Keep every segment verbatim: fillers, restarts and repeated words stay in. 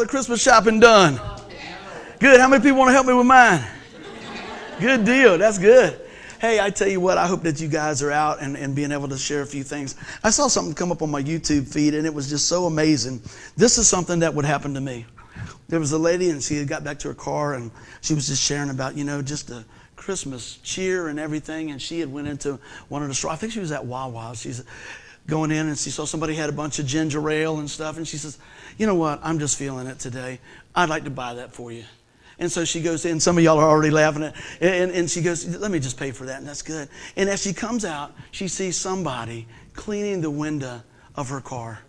the Christmas shopping done? Good. How many people want to help me with mine? Good deal. That's good. Hey, I tell you what, I hope that you guys are out and, and being able to share a few things. I saw something come up on my YouTube feed, and it was just so amazing. This is something that would happen to me. There was a lady, and she had got back to her car, and she was just sharing about, you know, just the Christmas cheer and everything, and she had went into one of the stores. I think she was at Wawa. She's going in, and she saw somebody had a bunch of ginger ale and stuff, and she says, you know what, I'm just feeling it today. I'd like to buy that for you. And so she goes in. Some of y'all are already laughing at and, and she goes, let me just pay for that, and that's good. And as she comes out, she sees somebody cleaning the window of her car.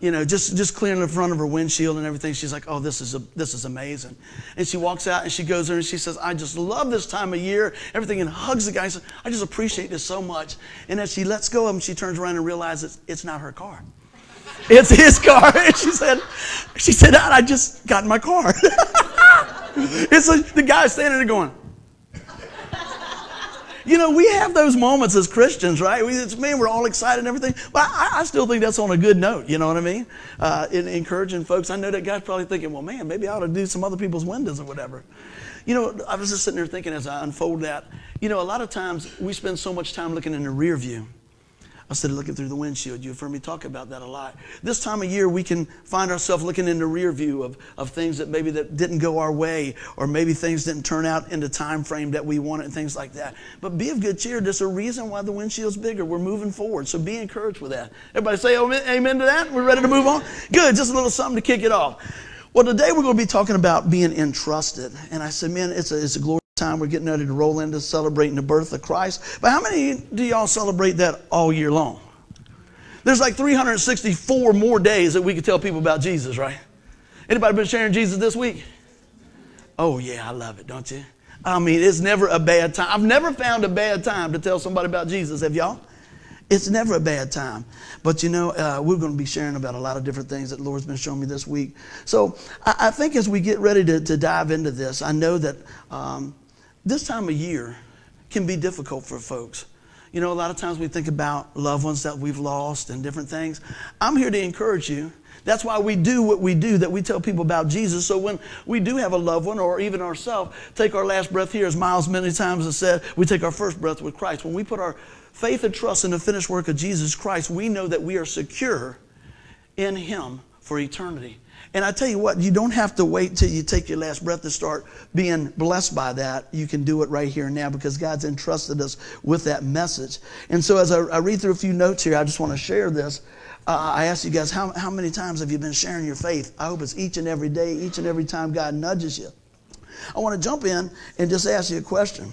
You know, just, just clearing the front of her windshield and everything. She's like, oh, this is, a, this is amazing. And she walks out, and she goes there, and she says, I just love this time of year, everything, and hugs the guy. And says, I just appreciate this so much. And as she lets go of him, she turns around and realizes it's not her car. It's his car. And she said, she said, I just got in my car. It's like the guy standing there going. You know, we have those moments as Christians, right? We, it's, man, we're all excited and everything. But I, I still think that's on a good note, you know what I mean? Uh, in, encouraging folks. I know that guy's probably thinking, well, man, maybe I ought to do some other people's windows or whatever. You know, I was just sitting there thinking as I unfold that, you know, a lot of times we spend so much time looking in the rear view. Instead of looking through the windshield. You've heard me talk about that a lot. This time of year, we can find ourselves looking in the rear view of, of things that maybe that didn't go our way, or maybe things didn't turn out in the time frame that we wanted, and things like that. But be of good cheer. There's a reason why the windshield's bigger. We're moving forward, so be encouraged with that. Everybody say amen to that? We're ready to move on? Good, just a little something to kick it off. Well, today we're going to be talking about being entrusted. And I said, man, it's a, it's a glory. Time we're getting ready to roll into celebrating the birth of Christ. But how many do y'all celebrate that all year long? There's like three hundred sixty-four more days that we could tell people about Jesus, right? Anybody been sharing Jesus this week? Oh, yeah, I love it, don't you? I mean, it's never a bad time. I've never found a bad time to tell somebody about Jesus, have y'all? It's never a bad time. But, you know, uh, we're going to be sharing about a lot of different things that the Lord's been showing me this week. So I, I think as we get ready to, to dive into this, I know that um, this time of year can be difficult for folks. You know, a lot of times we think about loved ones that we've lost and different things. I'm here to encourage you. That's why we do what we do, that we tell people about Jesus. So when we do have a loved one, or even ourselves, take our last breath here, as Miles many times has said, we take our first breath with Christ. When we put our faith and trust in the finished work of Jesus Christ, we know that we are secure in Him for eternity. And I tell you what, you don't have to wait till you take your last breath to start being blessed by that. You can do it right here and now, because God's entrusted us with that message. And so as I, I read through a few notes here, I just want to share this. Uh, I asked you guys, how, how many times have you been sharing your faith? I hope it's each and every day, each and every time God nudges you. I want to jump in and just ask you a question.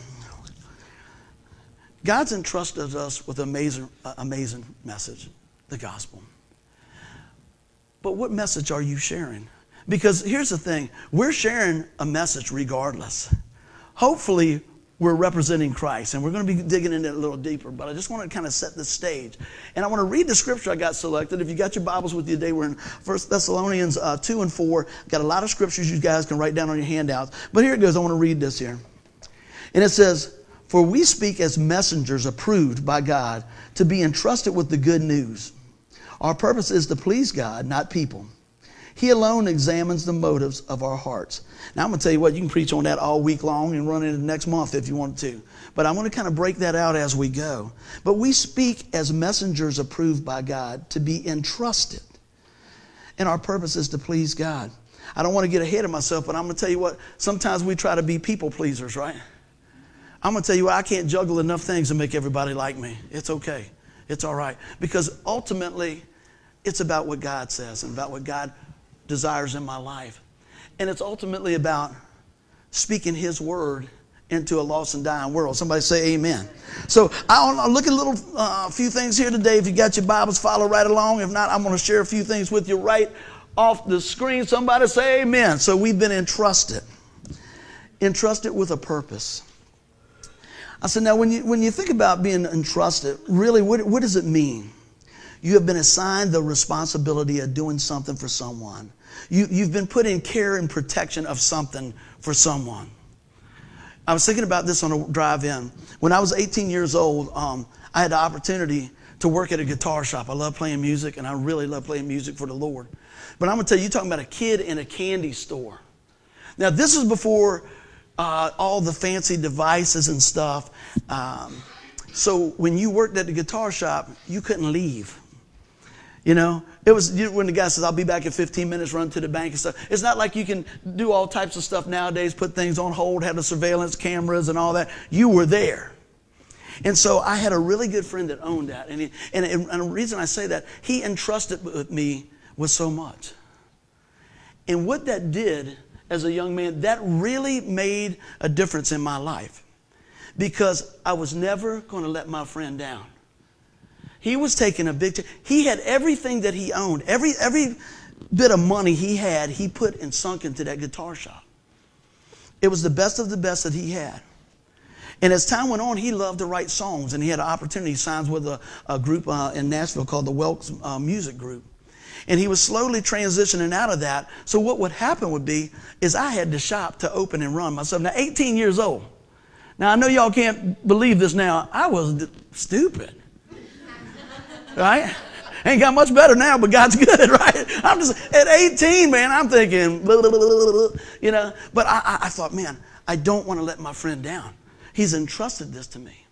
God's entrusted us with an amazing, uh, amazing message, the gospel. But what message are you sharing? Because here's the thing. We're sharing a message regardless. Hopefully, we're representing Christ, and we're going to be digging into it a little deeper. But I just want to kind of set the stage. And I want to read the scripture I got selected. If you got your Bibles with you today, we're in First Thessalonians uh, two and four. Got a lot of scriptures you guys can write down on your handouts. But here it goes. I want to read this here. And it says, "For we speak as messengers approved by God, to be entrusted with the good news. Our purpose is to please God, not people. He alone examines the motives of our hearts." Now, I'm going to tell you what, you can preach on that all week long and run into the next month if you want to. But I want to kind of break that out as we go. But we speak as messengers approved by God, to be entrusted. And our purpose is to please God. I don't want to get ahead of myself, but I'm going to tell you what, sometimes we try to be people pleasers, right? I'm going to tell you what, I can't juggle enough things to make everybody like me. It's okay. It's all right. Because ultimately, it's about what God says and about what God desires in my life. And it's ultimately about speaking His word into a lost and dying world. Somebody say amen. So I'll look at a little uh, few things here today. If you got your Bibles, follow right along. If not, I'm going to share a few things with you right off the screen. Somebody say amen. So we've been entrusted. Entrusted with a purpose. I said, now when you, when you think about being entrusted, really, what, what does it mean? You have been assigned the responsibility of doing something for someone. You, you've been put in care and protection of something for someone. I was thinking about this on a drive in. When I was eighteen years old, um, I had the opportunity to work at a guitar shop. I love playing music, and I really love playing music for the Lord. But I'm going to tell you, you're talking about a kid in a candy store. Now, this is before uh, all the fancy devices and stuff. Um, so when you worked at the guitar shop, you couldn't leave. You know, it was you, when the guy says, I'll be back in fifteen minutes, run to the bank and stuff. It's not like you can do all types of stuff nowadays, put things on hold, have the surveillance cameras and all that. You were there. And so I had a really good friend that owned that. And, he, and, it, and the reason I say that, he entrusted with me with so much. And what that did as a young man, that really made a difference in my life. Because I was never going to let my friend down. He was taking a big, t- he had everything that he owned. Every, every bit of money he had, he put and sunk into that guitar shop. It was the best of the best that he had. And as time went on, he loved to write songs, and he had an opportunity. He signs with a, a group uh, in Nashville called the Welks uh, Music Group. And he was slowly transitioning out of that. So what would happen would be is I had the shop to open and run myself. Now, eighteen years old. Now, I know y'all can't believe this now. I was d- stupid. Right? Ain't got much better now, but God's good, right? I'm just at eighteen, man. I'm thinking, blah, blah, blah, blah, blah, you know. But I, I, I thought, man, I don't want to let my friend down. He's entrusted this to me.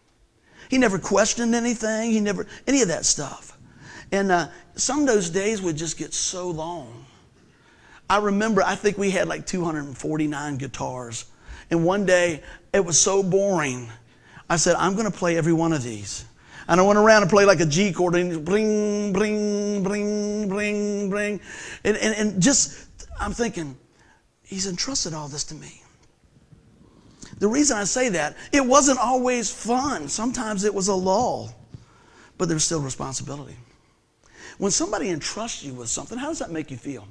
He never questioned anything. He never any of that stuff. And uh, some of those days would just get so long. I remember. I think we had like two hundred forty-nine guitars. And one day it was so boring. I said, I'm going to play every one of these. And I went around and played like a G chord and bling, bling, bling, bling, bling. And, and, and just, I'm thinking, he's entrusted all this to me. The reason I say that, it wasn't always fun. Sometimes it was a lull, but there's still responsibility. When somebody entrusts you with something, how does that make you feel?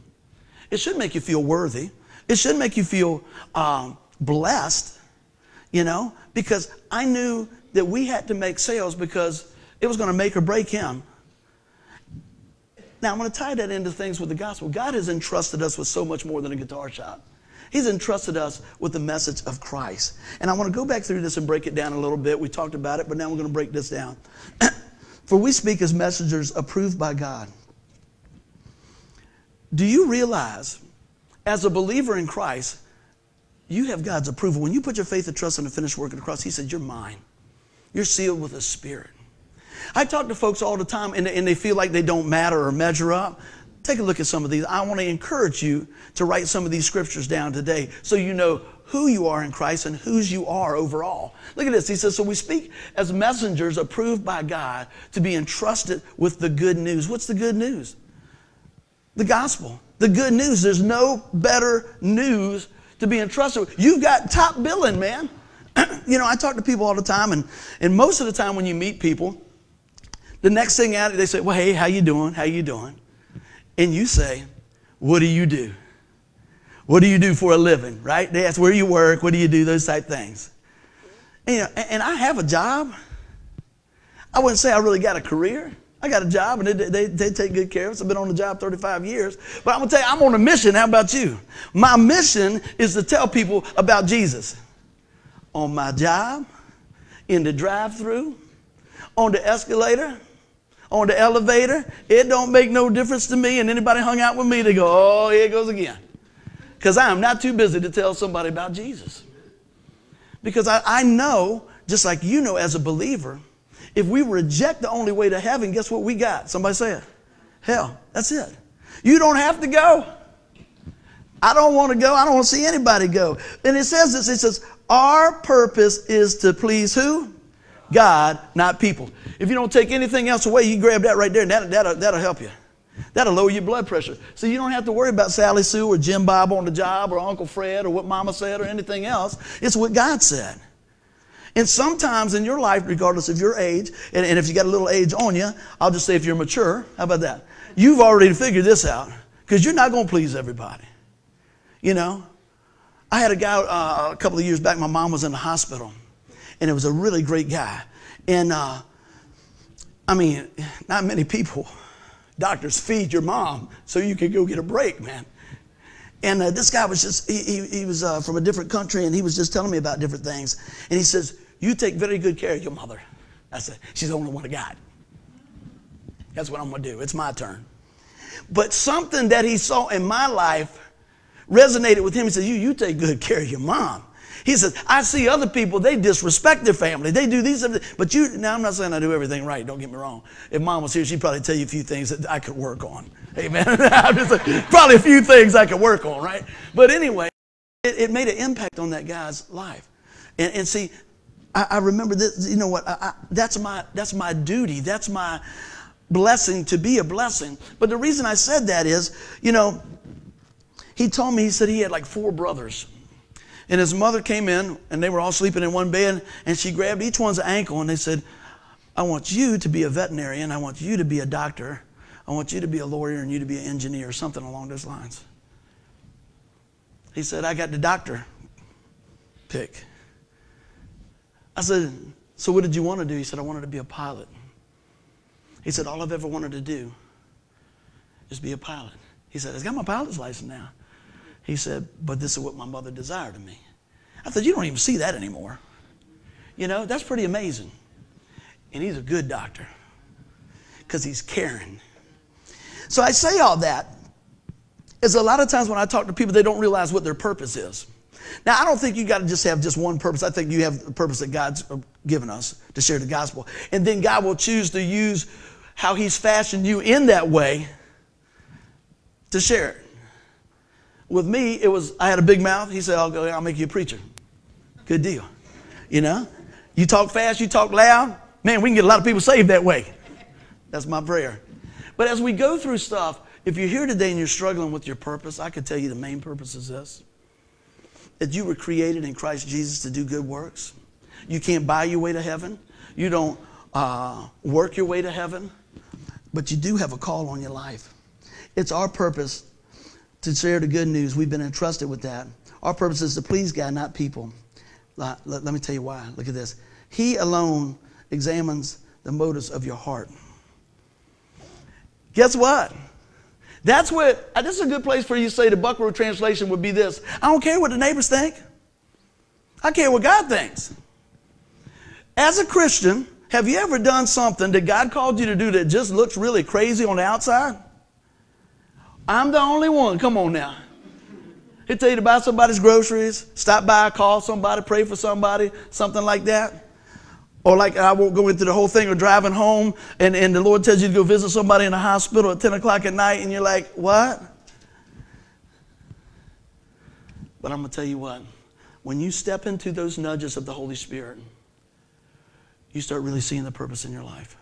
It should make you feel worthy. It should make you feel um, blessed, you know, because I knew that we had to make sales because it was going to make or break him. Now, I'm going to tie that into things with the gospel. God has entrusted us with so much more than a guitar shop. He's entrusted us with the message of Christ. And I want to go back through this and break it down a little bit. We talked about it, but now we're going to break this down. For we speak as messengers approved by God. Do you realize, as a believer in Christ, you have God's approval? When you put your faith and trust in the finished work of the cross, he said, you're mine. You're sealed with a spirit. I talk to folks all the time, and, and they feel like they don't matter or measure up. Take a look at some of these. I want to encourage you to write some of these scriptures down today so you know who you are in Christ and whose you are overall. Look at this. He says, so we speak as messengers approved by God to be entrusted with the good news. What's the good news? The gospel. The good news. There's no better news to be entrusted with. You've got top billing, man. You know, I talk to people all the time, and, and most of the time when you meet people, the next thing out, they say, well, hey, how you doing? How you doing? And you say, what do you do? What do you do for a living, right? They ask, where you work? What do you do? Those type things. And, you know, and, and I have a job. I wouldn't say I really got a career. I got a job, and they, they, they take good care of us. I've been on the job thirty-five years. But I'm going to tell you, I'm on a mission. How about you? My mission is to tell people about Jesus. On my job, in the drive-thru, on the escalator, on the elevator. It don't make no difference to me. And anybody hung out with me, they go, oh, here it goes again. Because I am not too busy to tell somebody about Jesus. Because I, I know, just like you know as a believer, if we reject the only way to heaven, guess what we got? Somebody say it. Hell, that's it. You don't have to go. I don't want to go. I don't want to see anybody go. And it says this. It says, our purpose is to please who? God, not people. If you don't take anything else away, you grab that right there, and that, that'll, that'll help you. That'll lower your blood pressure. So you don't have to worry about Sally Sue or Jim Bob on the job or Uncle Fred or what Mama said or anything else. It's what God said. And sometimes in your life, regardless of your age, and, and if you got a little age on you, I'll just say if you're mature, how about that? You've already figured this out because you're not going to please everybody, you know. I had a guy uh, a couple of years back. My mom was in the hospital, and it was a really great guy. And, uh, I mean, not many people, doctors feed your mom so you can go get a break, man. And uh, this guy was just, he, he, he was uh, from a different country, and he was just telling me about different things. And he says, you take very good care of your mother. I said, she's the only one I got. That's what I'm going to do. It's my turn. But something that he saw in my life resonated with him. He said, you, you take good care of your mom. He says, I see other people, they disrespect their family. They do these, but you, now I'm not saying I do everything right. Don't get me wrong. If mom was here, she'd probably tell you a few things that I could work on. Amen. Probably a few things I could work on, right? But anyway, it, it made an impact on that guy's life. And, and see, I, I remember this, you know what, I, I, that's my that's my duty. That's my blessing to be a blessing. But the reason I said that is, you know, he told me, he said he had like four brothers. And his mother came in, and they were all sleeping in one bed, and she grabbed each one's ankle, and they said, I want you to be a veterinarian, I want you to be a doctor, I want you to be a lawyer, and you to be an engineer, something along those lines. He said, I got the doctor pick. I said, so what did you want to do? He said, I wanted to be a pilot. He said, all I've ever wanted to do is be a pilot. He said, I got my pilot's license now. He said, but this is what my mother desired of me. I said, you don't even see that anymore. You know, that's pretty amazing. And he's a good doctor because he's caring. So I say all that is a lot of times when I talk to people, they don't realize what their purpose is. Now, I don't think you got to just have just one purpose. I think you have the purpose that God's given us to share the gospel. And then God will choose to use how he's fashioned you in that way to share it. With me, it was, I had a big mouth. He said, I'll go, I'll make you a preacher. Good deal. You know, you talk fast, you talk loud. Man, we can get a lot of people saved that way. That's my prayer. But as we go through stuff, if you're here today and you're struggling with your purpose, I could tell you the main purpose is this, that you were created in Christ Jesus to do good works. You can't buy your way to heaven. You don't uh, work your way to heaven. But you do have a call on your life. It's our purpose to share the good news. We've been entrusted with that. Our purpose is to please God, not people. Let, let, let me tell you why. Look at this. He alone examines the motives of your heart. Guess what? That's what, this is a good place for you to say the Buckrow translation would be this. I don't care what the neighbors think. I care what God thinks. As a Christian, have you ever done something that God called you to do that just looks really crazy on the outside? I'm the only one. Come on now. He'll tell you to buy somebody's groceries, stop by, call somebody, pray for somebody, something like that. Or like I won't go into the whole thing, or driving home and, and the Lord tells you to go visit somebody in the hospital at ten o'clock at night and you're like, what? But I'm going to tell you what. When you step into those nudges of the Holy Spirit, you start really seeing the purpose in your life.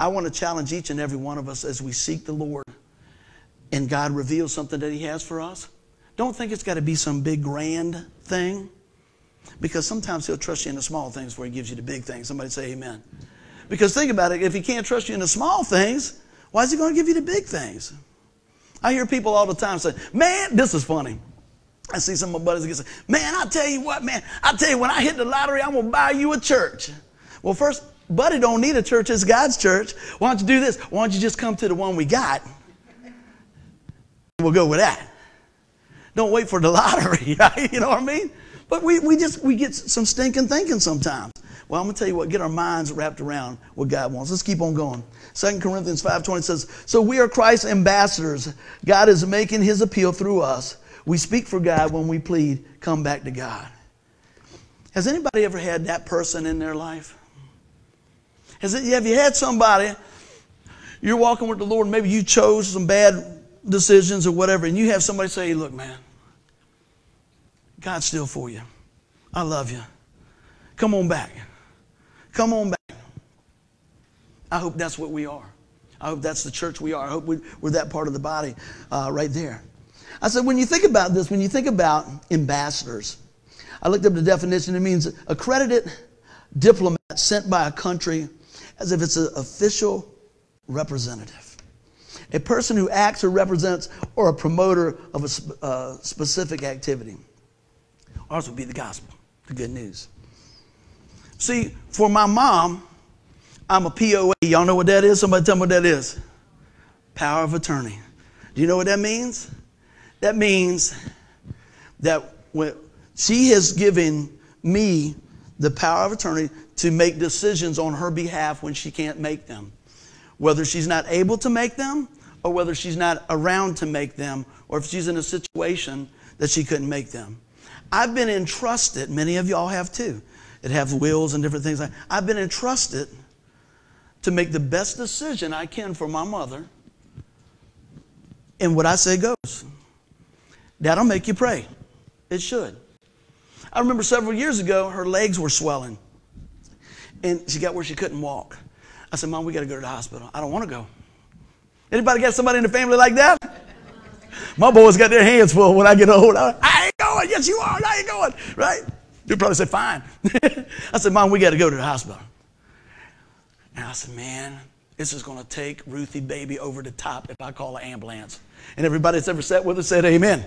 I want to challenge each and every one of us as we seek the Lord and God reveals something that he has for us. Don't think it's got to be some big grand thing, because sometimes he'll trust you in the small things before he gives you the big things. Somebody say amen. Because think about it, if he can't trust you in the small things, why is he going to give you the big things? I hear people all the time say, man, this is funny. I see some of my buddies say, man, I'll tell you what, man, I'll tell you, when I hit the lottery, I'm going to buy you a church. Well, first, buddy don't need a church. It's God's church. Why don't you do this? Why don't you just come to the one we got? We'll go with that. Don't wait for the lottery, right? You know what I mean? But we, we just, we get some stinking thinking sometimes. Well, I'm going to tell you what, get our minds wrapped around what God wants. Let's keep on going. Second Corinthians five twenty says, so we are Christ's ambassadors. God is making his appeal through us. We speak for God when we plead, come back to God. Has anybody ever had that person in their life? Has it, have you had somebody, you're walking with the Lord, and maybe you chose some bad decisions or whatever, and you have somebody say, hey, look, man, God's still for you. I love you. Come on back. Come on back. I hope that's what we are. I hope that's the church we are. I hope we, we're that part of the body uh, right there. I said, when you think about this, when you think about ambassadors, I looked up the definition. It means accredited diplomat sent by a country as if it's an official representative. A person who acts or represents or a promoter of a sp- uh, specific activity. Ours would be the gospel, the good news. See, for my mom, I'm a P O A. Y'all know what that is? Somebody tell me what that is. Power of attorney. Do you know what that means? That means that when she has given me the power of attorney to make decisions on her behalf when she can't make them. whether she's not able to make them or whether she's not around to make them or if she's in a situation that she couldn't make them. I've been entrusted, many of y'all have too, that have wills and different things. I've been entrusted to make the best decision I can for my mother, and what I say goes. That'll make you pray. It should. I remember several years ago, her legs were swelling, and she got where she couldn't walk. I said, Mom, we got to go to the hospital. I don't want to go. Anybody got somebody in the family like that? My boys got their hands full when I get old. I, I ain't going. Yes, you are. I ain't going. Right? They probably said, fine. I said, Mom, we got to go to the hospital. And I said, man, this is going to take Ruthie baby over the top if I call an ambulance. And everybody that's ever sat with her said amen.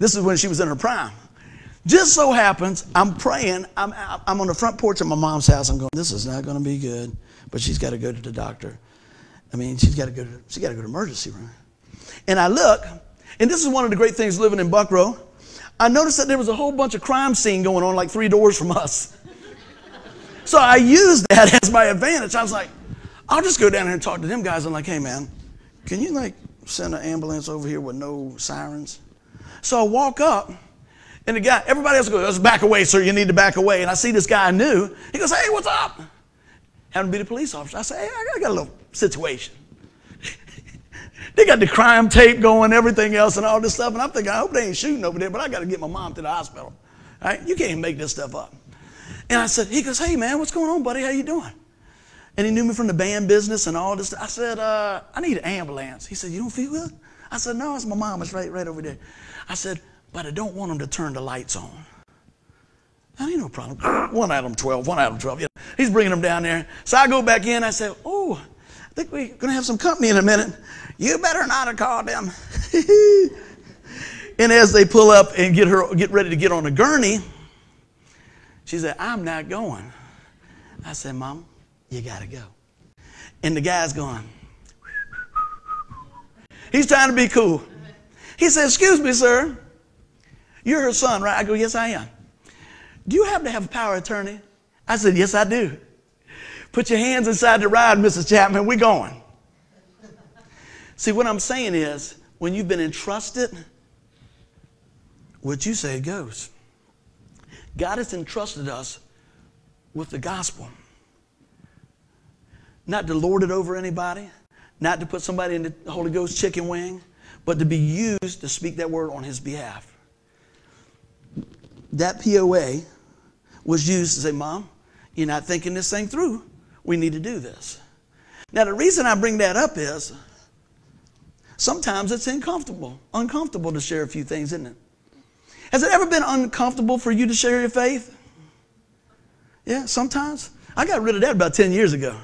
This is when she was in her prime. Just so happens, I'm praying. I'm, I'm on the front porch of my mom's house. I'm going, this is not going to be good. But she's got to go to the doctor. I mean, she's got to go to, she's got to go to emergency room. And I look, and this is one of the great things living in Buckrow. I noticed that there was a whole bunch of crime scene going on like three doors from us. So I used that as my advantage. I was like, I'll just go down here and talk to them guys. I'm like, hey, man, can you, like, send an ambulance over here with no sirens? So I walk up, and the guy, everybody else goes, let's back away, sir. You need to back away. And I see this guy I knew. He goes, hey, what's up? Happened to be the police officer. I say, hey, I got a little situation. They got the crime tape going, everything else, and all this stuff. And I'm thinking, I hope they ain't shooting over there, but I got to get my mom to the hospital. All right? You can't even make this stuff up. And I said, he goes, hey, man, what's going on, buddy? How you doing? And he knew me from the band business and all this. I said, uh, I need an ambulance. He said, you don't feel good? I said, no, it's my mom. It's right, right over there. I said, but I don't want them to turn the lights on. That ain't no problem. One item twelve, one item twelve. You know, he's bringing them down there. So I go back in. I said, oh, I think we're going to have some company in a minute. You better not have called them. And as they pull up and get her, get ready to get on a gurney, she said, I'm not going. I said, Mom, you got to go. And the guy's going. He's trying to be cool. He said, excuse me, sir. You're her son, right? I go, yes, I am. Do you happen to have a power of attorney? I said, yes, I do. Put your hands inside the ride, Missus Chapman. We're going. See, what I'm saying is, when you've been entrusted, what you say goes. God has entrusted us with the gospel. Not to lord it over anybody, not to put somebody in the Holy Ghost chicken wing, but to be used to speak that word on his behalf. That P O A was used to say, Mom, you're not thinking this thing through. We need to do this. Now, the reason I bring that up is sometimes it's uncomfortable, uncomfortable to share a few things, isn't it? Has it ever been uncomfortable for you to share your faith? Yeah, sometimes. I got rid of that about ten years ago.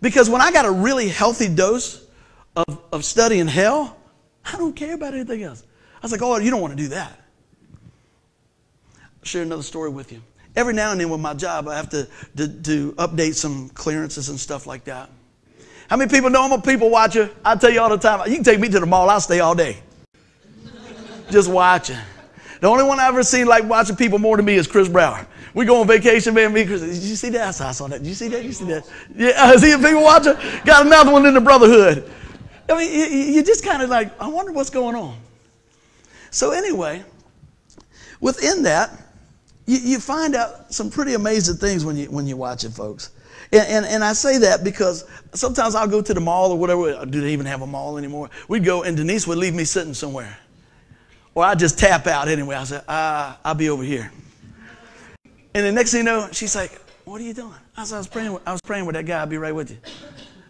Because when I got a really healthy dose of, of studying hell, I don't care about anything else. I was like, oh, you don't want to do that. I'll share another story with you. Every now and then with my job, I have to, to, to update some clearances and stuff like that. How many people know I'm a people watcher? I tell you all the time, you can take me to the mall, I'll stay all day. Just watching. The only one I've ever seen like watching people more than me is Chris Brower. We go on vacation, man. Me, Chris. Did you see that? I saw, I saw that. Did you see that? You see that? Yeah. Is he a people watcher? Got another one in the brotherhood. I mean, you just kind of like, I wonder what's going on. So anyway, within that, you, you find out some pretty amazing things when you when you watch it, folks. And, and and I say that because sometimes I'll go to the mall or whatever. Do they even have a mall anymore? We'd go, and Denise would leave me sitting somewhere. Or I just tap out anyway. I said, uh, I'll be over here. And the next thing you know, she's like, what are you doing? I said, I was praying with, I was praying with that guy. I'll be right with you.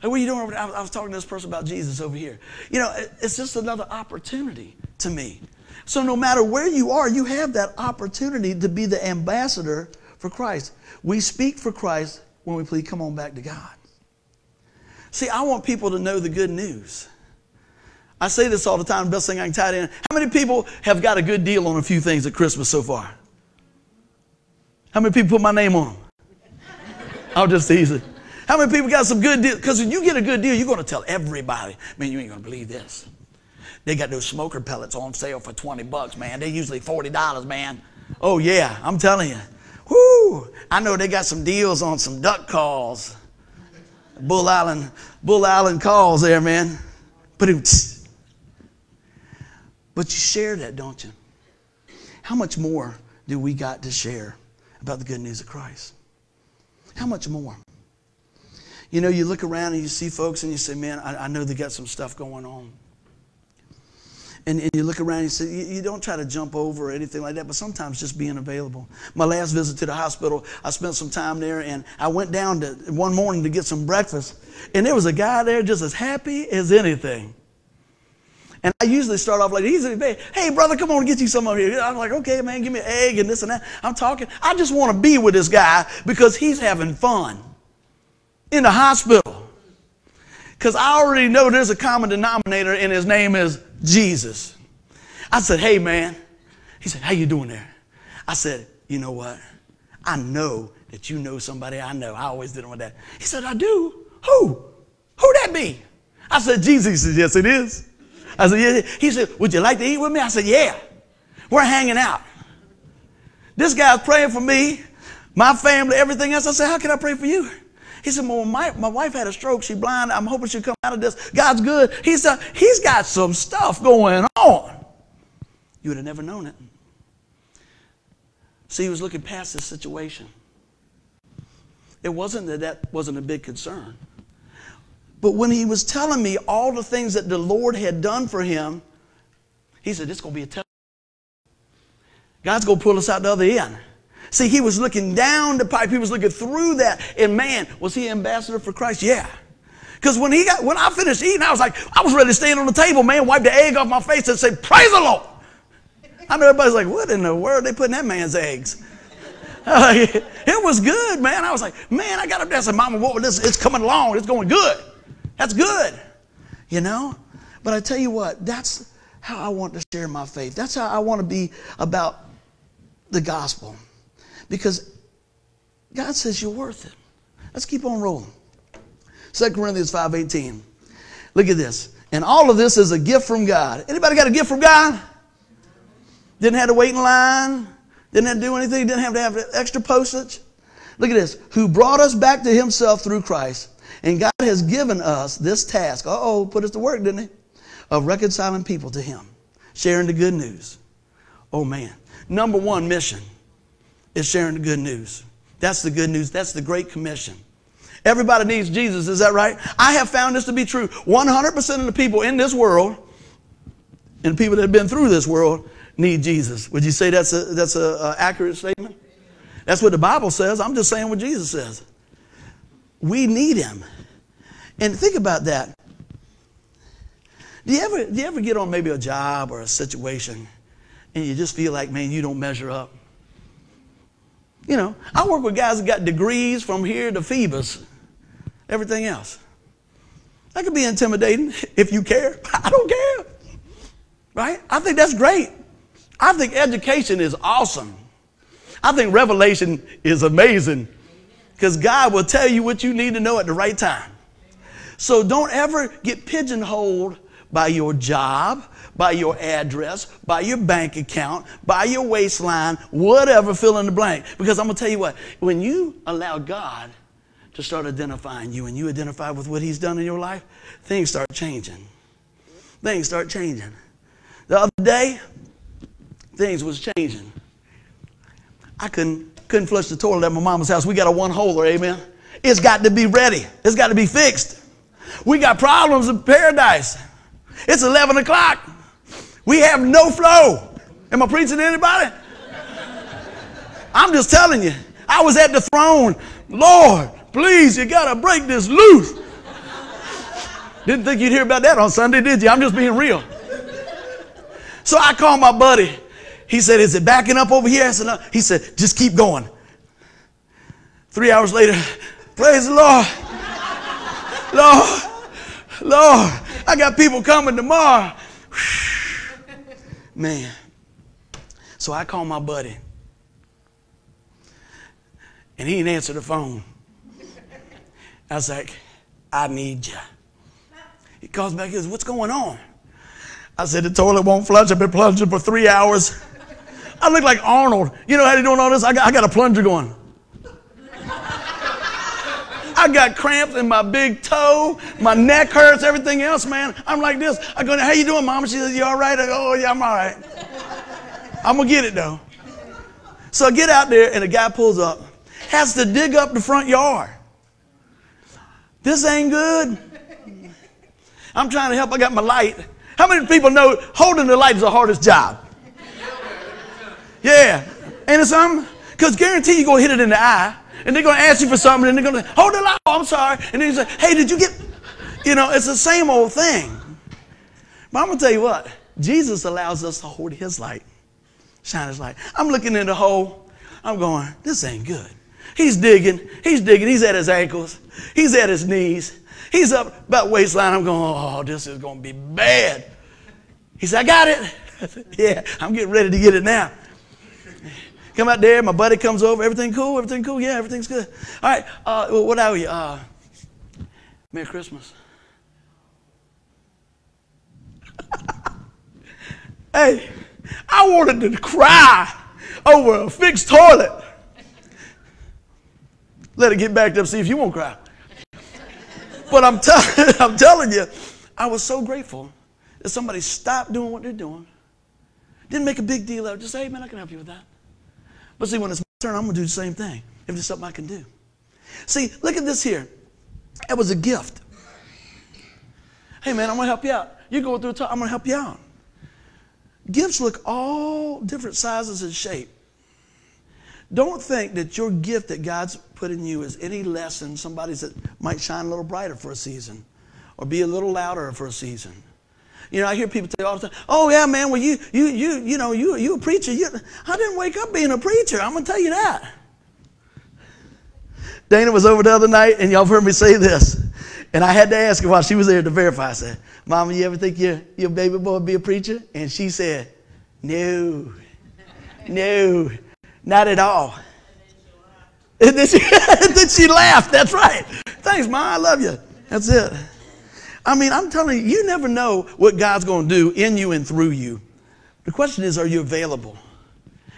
Hey, what are you doing over there? I was, I was talking to this person about Jesus over here. You know, it, it's just another opportunity to me. So no matter where you are, you have that opportunity to be the ambassador for Christ. We speak for Christ when we plead, come on back to God. See, I want people to know the good news. I say this all the time, the best thing I can tie it in. How many people have got a good deal on a few things at Christmas so far? How many people put my name on them? I'll just tease it. How many people got some good deals? Because when you get a good deal, you're going to tell everybody, man, you ain't going to believe this. They got those smoker pellets on sale for twenty bucks, man. They're usually forty dollars, man. Oh, yeah, I'm telling you. Whoo, I know they got some deals on some duck calls. Bull Island, Bull Island calls there, man. But you share that, don't you? How much more do we got to share about the good news of Christ? How much more? You know, you look around and you see folks and you say, man, I, I know they got some stuff going on. And, and you look around and you say, you, you don't try to jump over or anything like that, but sometimes just being available. My last visit to the hospital, I spent some time there, and I went down to one morning to get some breakfast, and there was a guy there just as happy as anything. And I usually start off like, he's in bed. Hey, brother, come on and get you some of here. I'm like, okay, man, give me an egg and this and that. I'm talking. I just want to be with this guy because he's having fun in the hospital. Because I already know there's a common denominator, and his name is Jesus. I said, hey, man. He said, how you doing there? I said, you know what? I know that you know somebody I know. I always did it with that. He said, I do? Who? Who that be? I said, Jesus. He said, yes, it is. I said, yeah. He said, would you like to eat with me? I said, yeah. We're hanging out. This guy's praying for me, my family, everything else. I said, how can I pray for you? He said, well, my, my wife had a stroke. She's blind. I'm hoping she'll come out of this. God's good. He said, he's got some stuff going on. You would have never known it. See, he was looking past this situation. It wasn't that that wasn't a big concern. But when he was telling me all the things that the Lord had done for him, he said, this is going to be a test. God's going to pull us out the other end. See, he was looking down the pipe. He was looking through that. And man, was he an ambassador for Christ? Yeah. Because when he got, when I finished eating, I was like, I was ready to stand on the table, man, wipe the egg off my face and say, praise the Lord. I mean, everybody's like, what in the world are they putting that man's eggs? Like, it was good, man. I was like, man, I got up there and said, Mama, what was this? It's coming along. It's going good. That's good. You know? But I tell you what, that's how I want to share my faith. That's how I want to be about the gospel. Because God says you're worth it. Let's keep on rolling. Second Corinthians five eighteen. Look at this. And all of this is a gift from God. Anybody got a gift from God? Didn't have to wait in line. Didn't have to do anything. Didn't have to have extra postage. Look at this. Who brought us back to himself through Christ. And God has given us this task. Uh-oh, put us to work, didn't he? Of reconciling people to him. Sharing the good news. Oh, man. Number one mission is sharing the good news. That's the good news. That's the Great Commission. Everybody needs Jesus. Is that right? I have found this to be true. one hundred percent of the people in this world and the people that have been through this world need Jesus. Would you say that's a, that's a, a accurate statement? That's what the Bible says. I'm just saying what Jesus says. We need him. And think about that. Do you ever, do you ever get on maybe a job or a situation and you just feel like, man, you don't measure up? You know, I work with guys that got degrees from here to Phoebus, everything else. That could be intimidating if you care. I don't care, right? I think that's great. I think education is awesome. I think revelation is amazing because God will tell you what you need to know at the right time. So don't ever get pigeonholed by your job, by your address, by your bank account, by your waistline, whatever, fill in the blank. Because I'm going to tell you what, when you allow God to start identifying you and you identify with what he's done in your life, things start changing. Things start changing. The other day, things was changing. I couldn't, couldn't flush the toilet at my mama's house. We got a one-holer, amen? It's got to be ready. It's got to be fixed. We got problems in paradise. It's eleven o'clock. We have no flow. Am I preaching to anybody? I'm just telling you. I was at the throne. Lord, please, you got to break this loose. Didn't think you'd hear about that on Sunday, did you? I'm just being real. So I called my buddy. He said, is it backing up over here? I said, no. He said, just keep going. Three hours later, praise the Lord. Lord, Lord, I got people coming tomorrow. Man, so I called my buddy, and he didn't answer the phone. I was like, I need you. He calls back and says, what's going on? I said, the toilet won't flush. I've been plunging for three hours. I look like Arnold. You know how they're doing all this? I got, I got a plunger going. I I got cramps in my big toe. My neck hurts, everything else, man. I'm like this. I go, how you doing, Mom? She says, you all right? I go, oh, yeah, I'm all right. I'm going to get it, though. So I get out there, and a guy pulls up, has to dig up the front yard. This ain't good. I'm trying to help. I got my light. How many people know holding the light is the hardest job? Yeah. Ain't it something? Because guarantee you're going to hit it in the eye, and they're going to ask you for something, and they're going to hold the light. Oh, I'm sorry. And then you say, hey, did you get, you know, it's the same old thing. But I'm going to tell you what. Jesus allows us to hold his light, shine his light. I'm looking in the hole. I'm going, this ain't good. He's digging. He's digging. He's at his ankles. He's at his knees. He's up about waistline. I'm going, oh, this is going to be bad. He said, I got it. I said, yeah, I'm getting ready to get it now. Come out there. My buddy comes over. Everything cool? Everything cool? Yeah, everything's good. All right. Uh, what are we? Uh, Merry Christmas. Hey, I wanted to cry over a fixed toilet. Let it get backed up. See if you won't cry. But I'm, tell- I'm telling you, I was so grateful that somebody stopped doing what they're doing. Didn't make a big deal out of it. Just say, hey, man, I can help you with that. But see, when it's my turn, I'm going to do the same thing if there's something I can do. See, look at this here. It was a gift. Hey, man, I'm going to help you out. You're going through a time. I'm going to help you out. Gifts look all different sizes and shape. Don't think that your gift that God's put in you is any less than somebody's that might shine a little brighter for a season or be a little louder for a season. You know, I hear people say all the time, oh, yeah, man, well, you, you, you, you know, you, you a preacher. You, I didn't wake up being a preacher. I'm going to tell you that. Dana was over the other night, and y'all heard me say this. And I had to ask her while she was there to verify. I said, Mama, you ever think your, your baby boy would be a preacher? And she said, no, no. Not at all. And then, she, and then she laughed. That's right. Thanks, Ma. I love you. That's it. I mean, I'm telling you, you never know what God's going to do in you and through you. The question is, are you available?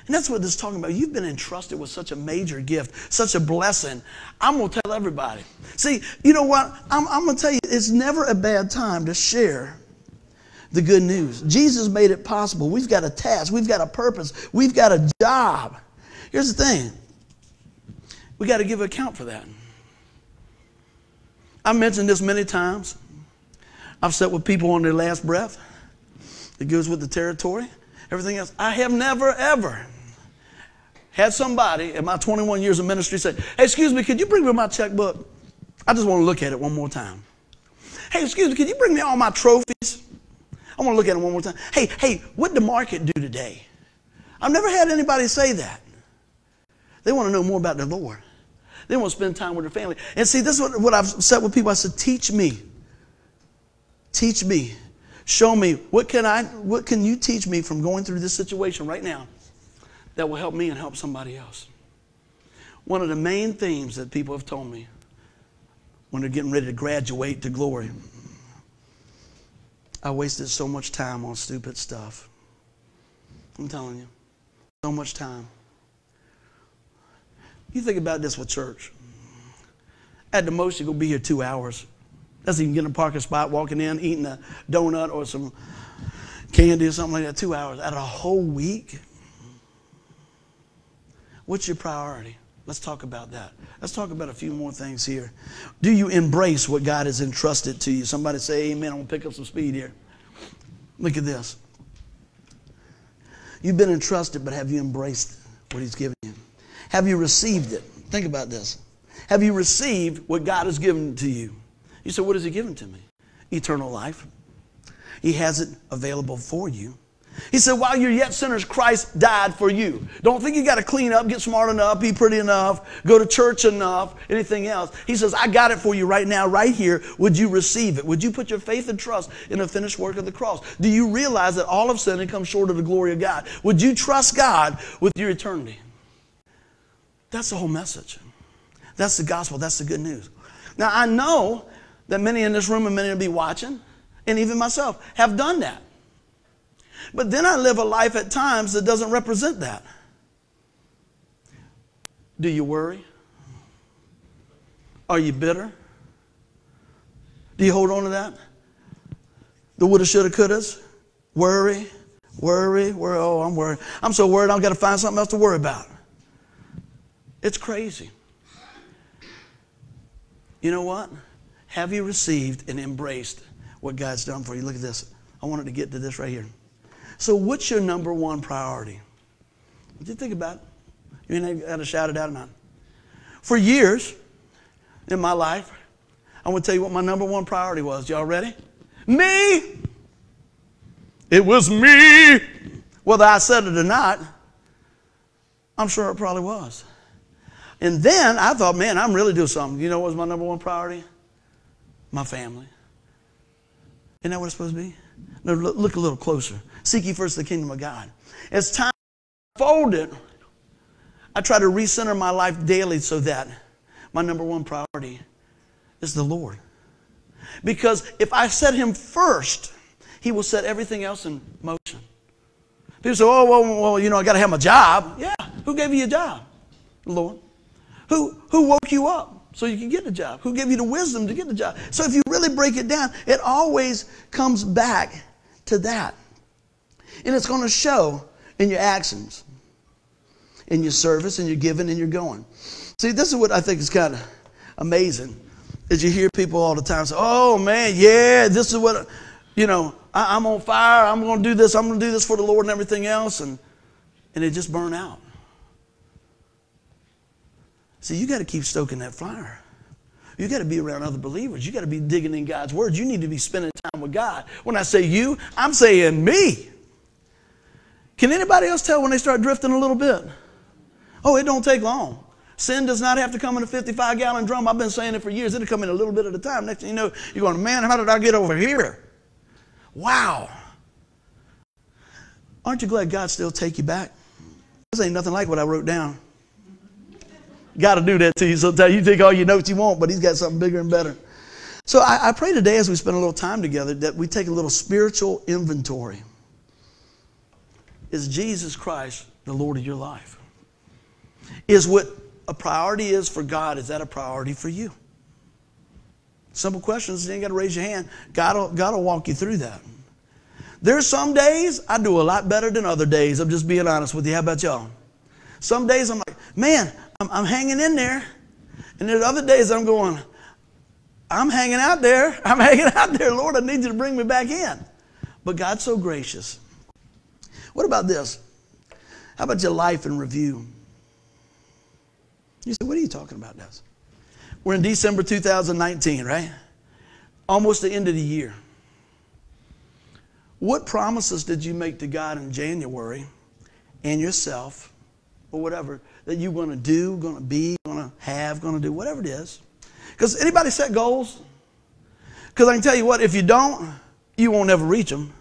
And that's what this is talking about. You've been entrusted with such a major gift, such a blessing. I'm going to tell everybody. See, you know what? I'm, I'm going to tell you, it's never a bad time to share the good news. Jesus made it possible. We've got a task. We've got a purpose. We've got a job. Here's the thing. We got to give account for that. I've mentioned this many times. I've sat with people on their last breath. It goes with the territory. Everything else. I have never, ever had somebody in my twenty-one years of ministry say, hey, excuse me, could you bring me my checkbook? I just want to look at it one more time. Hey, excuse me, could you bring me all my trophies? I want to look at it one more time. Hey, hey, what did the market do today? I've never had anybody say that. They want to know more about their Lord. They want to spend time with their family. And see, this is what, what I've said with people. I said, teach me. Teach me. Show me. What can I? What can you teach me from going through this situation right now that will help me and help somebody else? One of the main themes that people have told me when they're getting ready to graduate to glory, I wasted so much time on stupid stuff. I'm telling you. So much time. You think about this with church. At the most, you're going to be here two hours. That's even getting a parking spot, walking in, eating a donut or some candy or something like that. Two hours out of a whole week. What's your priority? Let's talk about that. Let's talk about a few more things here. Do you embrace what God has entrusted to you? Somebody say amen. I'm going to pick up some speed here. Look at this. You've been entrusted, but have you embraced what he's given you? Have you received it? Think about this. Have you received what God has given to you? You say, what has he given to me? Eternal life. He has it available for you. He said, while you're yet sinners, Christ died for you. Don't think you got to clean up, get smart enough, be pretty enough, go to church enough, anything else. He says, I got it for you right now, right here. Would you receive it? Would you put your faith and trust in the finished work of the cross? Do you realize that all of sin and come short of the glory of God? Would you trust God with your eternity? That's the whole message. That's the gospel. That's the good news. Now, I know that many in this room and many will be watching, and even myself, have done that. But then I live a life at times that doesn't represent that. Do you worry? Are you bitter? Do you hold on to that? The woulda, shoulda, couldas? Worry, worry, worry. Oh, I'm worried. I'm so worried I've got to find something else to worry about. It's crazy. You know what? Have you received and embraced what God's done for you? Look at this. I wanted to get to this right here. So what's your number one priority? Did you think about it? You ain't got to shout it out or not. For years in my life, I'm going to tell you what my number one priority was. Y'all ready? Me. It was me. Whether I said it or not, I'm sure it probably was. And then I thought, man, I'm really doing something. You know what was my number one priority? My family. Isn't that what it's supposed to be? No, look, look a little closer. Seek ye first the kingdom of God. As time unfolded, I try to recenter my life daily so that my number one priority is the Lord. Because if I set him first, he will set everything else in motion. People say, oh, well, well you know, I got to have my job. Yeah, who gave you a job? The Lord. Who, who woke you up so you can get the job? Who gave you the wisdom to get the job? So if you really break it down, it always comes back to that. And it's going to show in your actions, in your service, in your giving, in your going. See, this is what I think is kind of amazing, is you hear people all the time say, oh, man, yeah, this is what, you know, I, I'm on fire. I'm going to do this. I'm going to do this for the Lord and everything else. And, and they just burn out. See, you got to keep stoking that fire. You got to be around other believers. You got to be digging in God's word. You need to be spending time with God. When I say you, I'm saying me. Can anybody else tell when they start drifting a little bit? Oh, it don't take long. Sin does not have to come in a fifty-five gallon drum. I've been saying it for years. It'll come in a little bit at a time. Next thing you know, you're going, man, how did I get over here? Wow. Aren't you glad God still take you back? This ain't nothing like what I wrote down. Got to do that to you sometimes. You take all your notes you want, but he's got something bigger and better. So I, I pray today as we spend a little time together that we take a little spiritual inventory. Is Jesus Christ the Lord of your life? Is what a priority is for God, is that a priority for you? Simple questions. You ain't got to raise your hand. God will, God will walk you through that. There's some days I do a lot better than other days. I'm just being honest with you. How about y'all? Some days I'm like, man, I'm, I'm hanging in there. And there's other days I'm going, I'm hanging out there. I'm hanging out there. Lord, I need you to bring me back in. But God's so gracious. What about this? How about your life in review? You say, what are you talking about, Des? We're in December two thousand nineteen, right? Almost the end of the year. What promises did you make to God in January and yourself or whatever that you're going to do, going to be, going to have, going to do, whatever it is? Because anybody set goals? Because I can tell you what, if you don't, you won't ever reach them.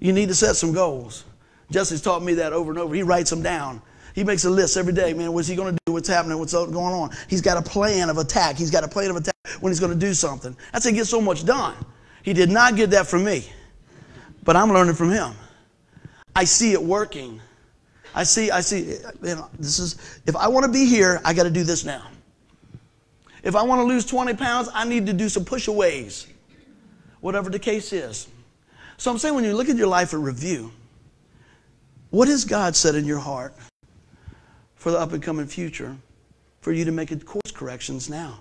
You need to set some goals. Jesse's taught me that over and over. He writes them down. He makes a list every day, man. What's he going to do? What's happening? What's going on? He's got a plan of attack. He's got a plan of attack when he's going to do something. That's how he gets so much done. He did not get that from me, but I'm learning from him. I see it working. I see, I see, man, this is, if I want to be here, I got to do this now. If I want to lose twenty pounds, I need to do some push-aways, whatever the case is. So I'm saying when you look at your life in review, what has God said in your heart for the up-and-coming future, for you to make course corrections now?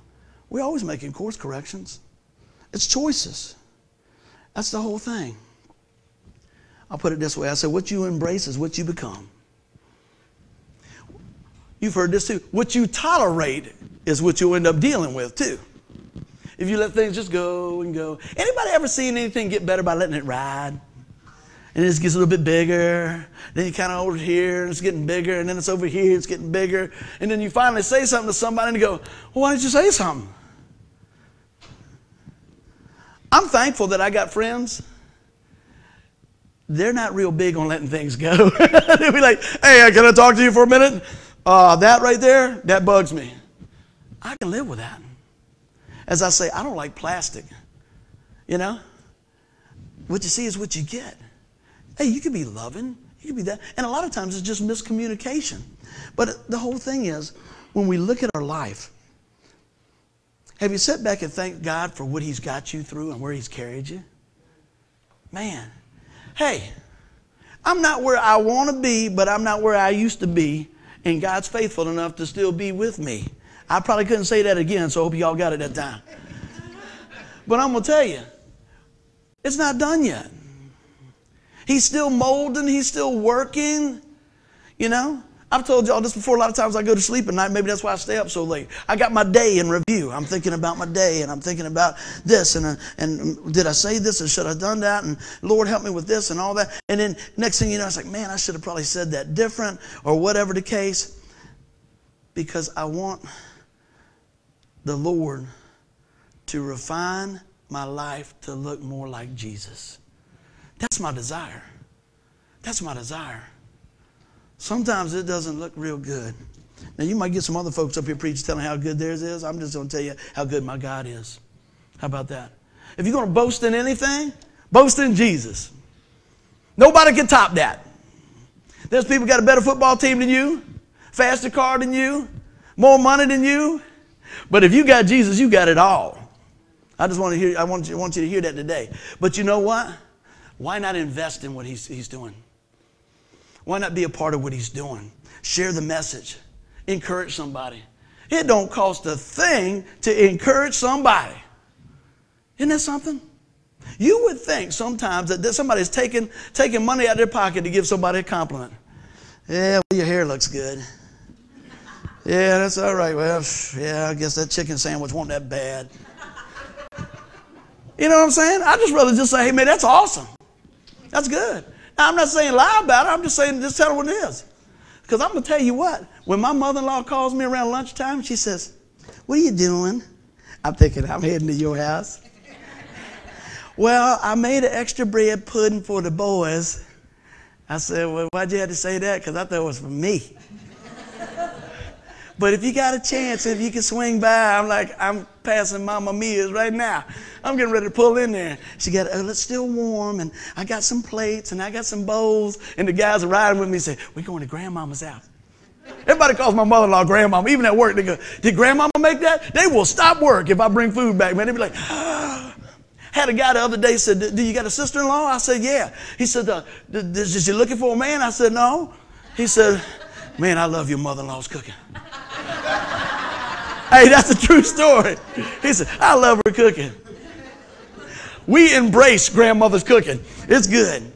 We're always making course corrections. It's choices. That's the whole thing. I'll put it this way. I said, what you embrace is what you become. You've heard this too. What you tolerate is what you'll end up dealing with too. If you let things just go and go. Anybody ever seen anything get better by letting it ride? And it just gets a little bit bigger. Then you kind of over here, and it's getting bigger. And then it's over here, it's getting bigger. And then you finally say something to somebody, and you go, well, why didn't you say something? I'm thankful that I got friends. They're not real big on letting things go. They'll be like, hey, can I talk to you for a minute? Uh, that right there, that bugs me. I can live with that. As I say, I don't like plastic. You know? What you see is what you get. Hey, you could be loving, you could be that. And a lot of times it's just miscommunication. But the whole thing is, when we look at our life, Have you sat back and thanked God for what he's got you through and where he's carried you? Man, hey, I'm not where I want to be, but I'm not where I used to be, and God's faithful enough to still be with me. I probably couldn't say that again, so I hope y'all got it that time. But I'm going to tell you, it's not done yet. He's still molding. He's still working. You know, I've told y'all this before. A lot of times I go to sleep at night. Maybe that's why I stay up so late. I got my day in review. I'm thinking about my day, and I'm thinking about this, and, uh, and did I say this, and should I have done that, and Lord help me with this, and all that. And then next thing you know, it's like, man, I should have probably said that different, or whatever the case, because I want the Lord to refine my life to look more like Jesus. That's my desire. That's my desire. Sometimes it doesn't look real good. Now, you might get some other folks up here preaching, telling how good theirs is. I'm just going to tell you how good my God is. How about that? If you're going to boast in anything, boast in Jesus. Nobody can top that. There's people got a better football team than you, faster car than you, more money than you. But if you got Jesus, you got it all. I just want to hear, I want you, want you to hear that today. But you know what? Why not invest in what he's, he's doing? Why not be a part of what he's doing? Share the message. Encourage somebody. It don't cost a thing to encourage somebody. Isn't that something? You would think sometimes that somebody's taking, taking money out of their pocket to give somebody a compliment. Yeah, well, your hair looks good. Yeah, that's all right. Well, yeah, I guess that chicken sandwich wasn't that bad. You know what I'm saying? I'd just rather just say, hey, man, that's awesome. That's good. Now, I'm not saying lie about it. I'm just saying just tell her what it is. Because I'm going to tell you what. When my mother-in-law calls me around lunchtime, she says, what are you doing? I'm thinking, I'm heading to your house. Well, I made an extra bread pudding for the boys. I said, well, why'd you have to say that? Because I thought it was for me. But if you got a chance, if you can swing by, I'm like, I'm passing Mama Mia's right now. I'm getting ready to pull in there. She got, oh, it's still warm, and I got some plates, and I got some bowls. And the guys are riding with me and say, we're going to Grandmama's house. Everybody calls my mother-in-law Grandmama. Even at work, they go, did Grandmama make that? They will stop work if I bring food back, man. They'll be like, oh. Had a guy the other day said, do you got a sister-in-law? I said, yeah. He said, uh, is she looking for a man? I said, no. He said, man, I love your mother-in-law's cooking. Hey, that's a true story. He said, I love her cooking. We embrace grandmother's cooking. It's good.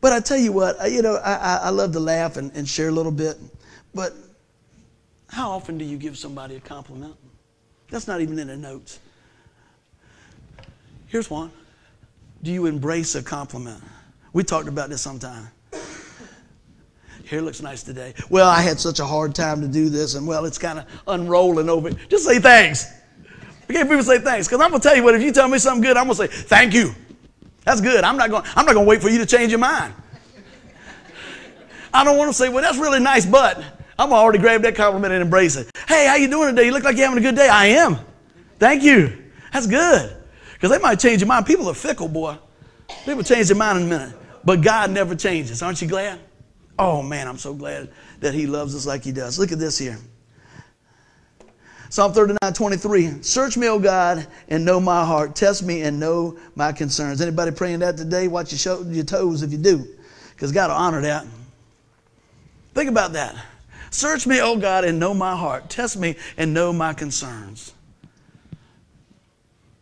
But I tell you what, you know, I, I love to laugh and, and share a little bit. But how often do you give somebody a compliment? That's not even in the notes. Here's one. Do you embrace a compliment? We talked about this sometime. Hair looks nice today. Well, I had such a hard time to do this, and well, it's kind of unrolling over. Just say thanks. We can't people say thanks, because I'm gonna tell you what. If you tell me something good, I'm gonna say thank you. That's good. I'm not going. I'm not gonna wait for you to change your mind. I don't want to say, well, that's really nice, but I'm gonna already grab that compliment and embrace it. Hey, how you doing today? You look like you're having a good day. I am. Thank you. That's good, because they might change your mind. People are fickle, boy. People change their mind in a minute, but God never changes. Aren't you glad? Oh, man, I'm so glad that he loves us like he does. Look at this here. Psalm thirty-nine, twenty-three. Search me, O God, and know my heart. Test me and know my concerns. Anybody praying that today? Watch your, show, your toes if you do, because God will honor that. Think about that. Search me, O God, and know my heart. Test me and know my concerns.